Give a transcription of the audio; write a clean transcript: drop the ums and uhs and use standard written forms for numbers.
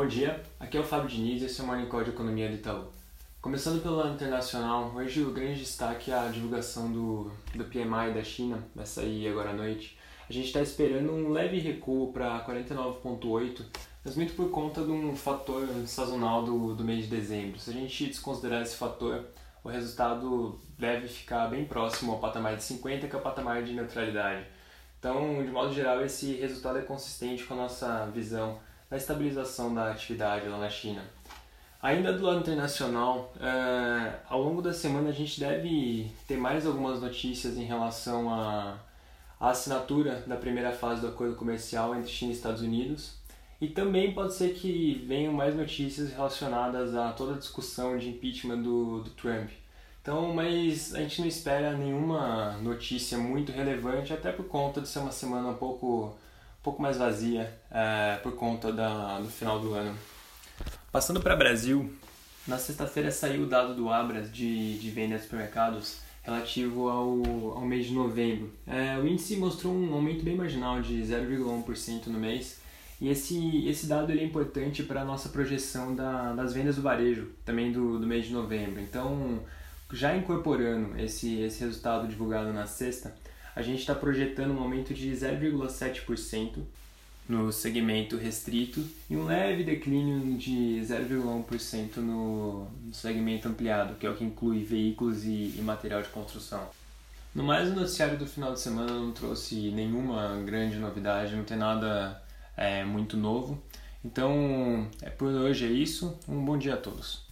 Bom dia, aqui é o Fábio Diniz e esse é o Morning Call Economia do Itaú. Começando pelo lado internacional, hoje o grande destaque é a divulgação do PMI da China, vai sair agora à noite. A gente está esperando um leve recuo para 49,8, mas muito por conta de um fator sazonal do mês de dezembro. Se a gente desconsiderar esse fator, o resultado deve ficar bem próximo ao patamar de 50, que é o patamar de neutralidade. Então, de modo geral, esse resultado é consistente com a nossa visão da estabilização da atividade lá na China. Ainda do lado internacional, ao longo da semana a gente deve ter mais algumas notícias em relação à assinatura da primeira fase do acordo comercial entre China e Estados Unidos. E também pode ser que venham mais notícias relacionadas a toda a discussão de impeachment do Trump. Então, mas a gente não espera nenhuma notícia muito relevante, até por conta de ser uma semana um pouco mais vazia, por conta do final do ano. Passando para o Brasil, na sexta-feira saiu o dado do ABRAS de vendas para mercados relativo ao mês de novembro. O índice mostrou um aumento bem marginal de 0,1% no mês, e esse dado ele é importante para a nossa projeção das vendas do varejo, também do mês de novembro. Então, já incorporando esse resultado divulgado na sexta, a gente está projetando um aumento de 0,7% no segmento restrito e um leve declínio de 0,1% no segmento ampliado, que é o que inclui veículos e material de construção. No mais, o noticiário do final de semana não trouxe nenhuma grande novidade, não tem nada muito novo. Então, por hoje é isso. Um bom dia a todos.